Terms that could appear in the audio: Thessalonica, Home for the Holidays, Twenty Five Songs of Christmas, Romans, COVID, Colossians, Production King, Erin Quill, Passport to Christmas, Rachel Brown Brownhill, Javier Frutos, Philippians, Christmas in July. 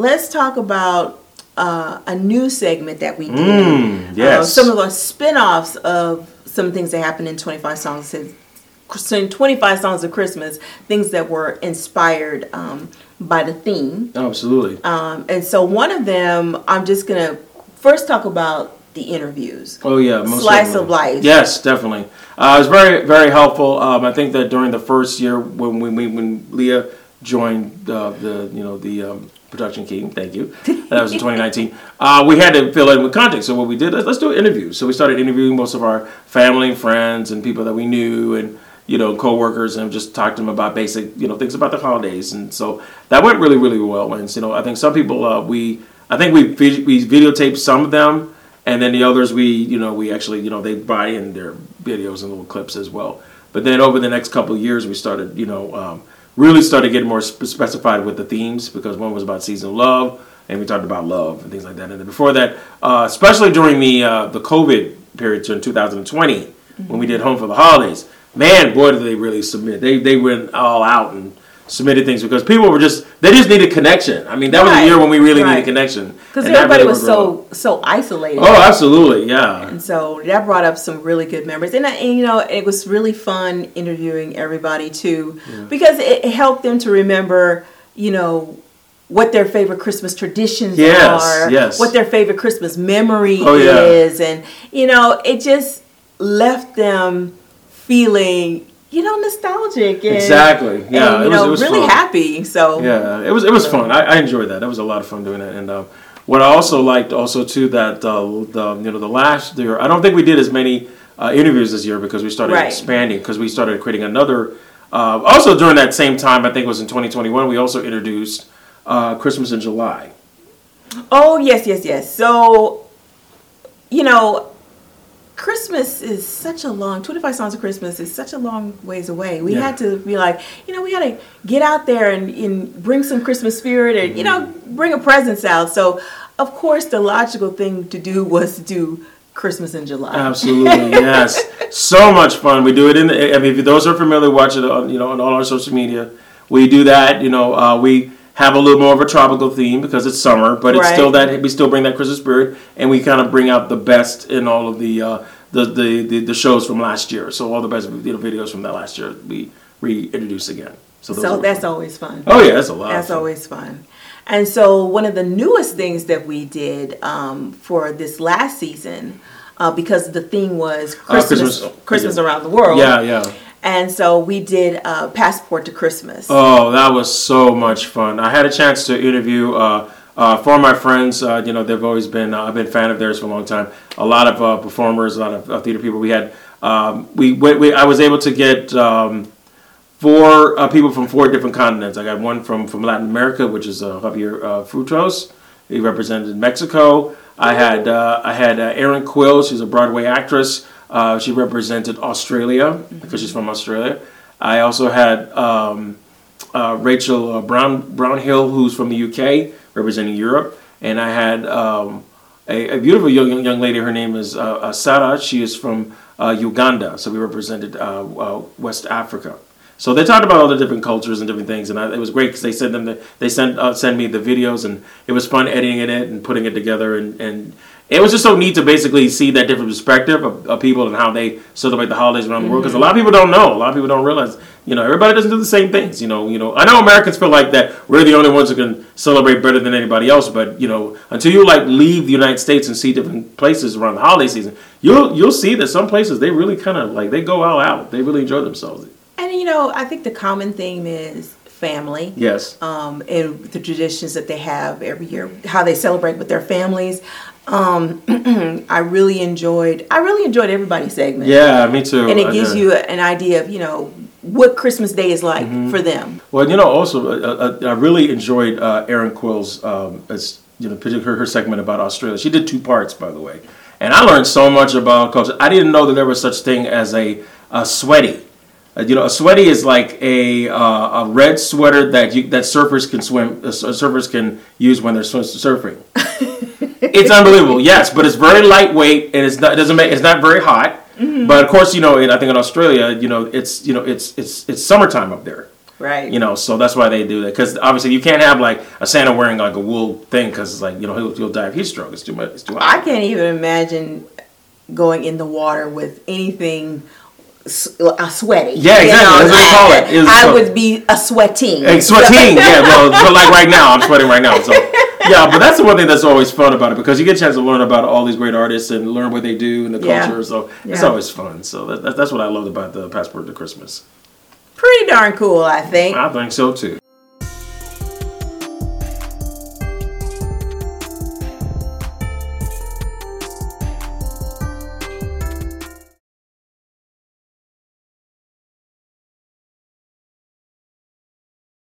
let's talk about a new segment that we did. Yes. Some of our spinoffs of some things that happened in 25 Songs of Christmas, things that were inspired by the theme. Absolutely. And so one of them, I'm just going to first talk about the interviews. Oh, yeah. Slice of life. Yes, definitely. It was very, very helpful. I think that during the first year when Leah joined the Production King, thank you. That was in 2019. We had to fill in with context. So what we did, let's do interviews. So we started interviewing most of our family, friends, and people that we knew, and coworkers, and just talked to them about basic things about the holidays. And so that went really, really well. And I think some people we videotaped some of them, and then the others we actually they buy in their videos and little clips as well. But then over the next couple of years, we started really started getting more specified with the themes, because one was about seasonal love, and we talked about love and things like that. And then before that, especially during the COVID period in 2020, mm-hmm. when we did Home for the Holidays, man, boy, did they really submit. They went all out and submitted things, because people were just needed connection. I mean, that was the year when we really needed connection. Because everybody was so isolated. Oh, absolutely, yeah. And so that brought up some really good memories. And it was really fun interviewing everybody, too, because it helped them to remember, what their favorite Christmas traditions are, what their favorite Christmas memory is. And, it just left them feeling... nostalgic. And, exactly. Yeah, and, it was really fun. Happy. So yeah, it was fun. I enjoyed that. That was a lot of fun doing that. And what I also liked, too, that the last year, I don't think we did as many interviews this year, because we started expanding. Because we started creating another. Also during that same time, I think it was in 2021, we also introduced Christmas in July. Oh yes. So Christmas is such a 25 Songs of Christmas is such a long ways away. We had to be like, we got to get out there and bring some Christmas spirit and, bring a presence out. So, of course, the logical thing to do was to do Christmas in July. Absolutely, yes. So much fun. We do it if those are familiar, watch it on all our social media. We do that, we have a little more of a tropical theme because it's summer, but it's still that we still bring that Christmas spirit, and we kind of bring out the best in all of the shows from last year. So all the best videos from that last year we reintroduce again. So that's always fun. Oh yeah, that's a lot. That's always fun. And so one of the newest things that we did for this last season, because the theme was Christmas around the world. Yeah, yeah. And so we did Passport to Christmas. Oh, that was so much fun. I had a chance to interview four of my friends. They've always been, I've been a fan of theirs for a long time. A lot of performers, a lot of theater people. We had, I was able to get four people from four different continents. I got one from Latin America, which is Javier Frutos. He represented Mexico. I had Erin Quill. She's a Broadway actress. She represented Australia because she's from Australia. I also had Rachel Brownhill, who's from the UK, representing Europe. And I had a beautiful young lady. Her name is Sarah. She is from Uganda. So we represented West Africa. So they talked about all the different cultures and different things. And it was great because they sent them. They sent me the videos, and it was fun editing it and putting it together and. It was just so neat to basically see that different perspective of people and how they celebrate the holidays around the world. Because a lot of people don't know. A lot of people don't realize, everybody doesn't do the same things. I know Americans feel like that we're the only ones who can celebrate better than anybody else. But, until you leave the United States and see different places around the holiday season, you'll see that some places they really kind of they go all out. They really enjoy themselves. And, I think the common theme is family. Yes. And the traditions that they have every year, how they celebrate with their families. I really enjoyed everybody's segment. Yeah, me too. And it gives you an idea of, what Christmas Day is like for them. Well, also, I really enjoyed Erin Quill's, her segment about Australia. She did two parts, by the way. And I learned so much about culture. I didn't know that there was such thing as a sweaty. A sweaty is like a red sweater that surfers can surfers can use when they're surfing. It's unbelievable, yes, but it's very lightweight and it's not very hot. Mm-hmm. But of course, I think in Australia, it's summertime up there. Right. You know, so that's why they do that. Because obviously you can't have like a Santa wearing like a wool thing because it's like, you know, he'll die of heat stroke. It's too much. It's too hot. I can't even imagine going in the water with anything sweaty. Yeah, exactly. That's what you call it. I would be sweating. Sweating, yeah. Well, but like right now, I'm sweating right now. So yeah, but that's the one thing that's always fun about it because you get a chance to learn about all these great artists and learn what they do and the culture. So it's always fun. So that's what I loved about the Passport to Christmas. Pretty darn cool, I think. I think so too.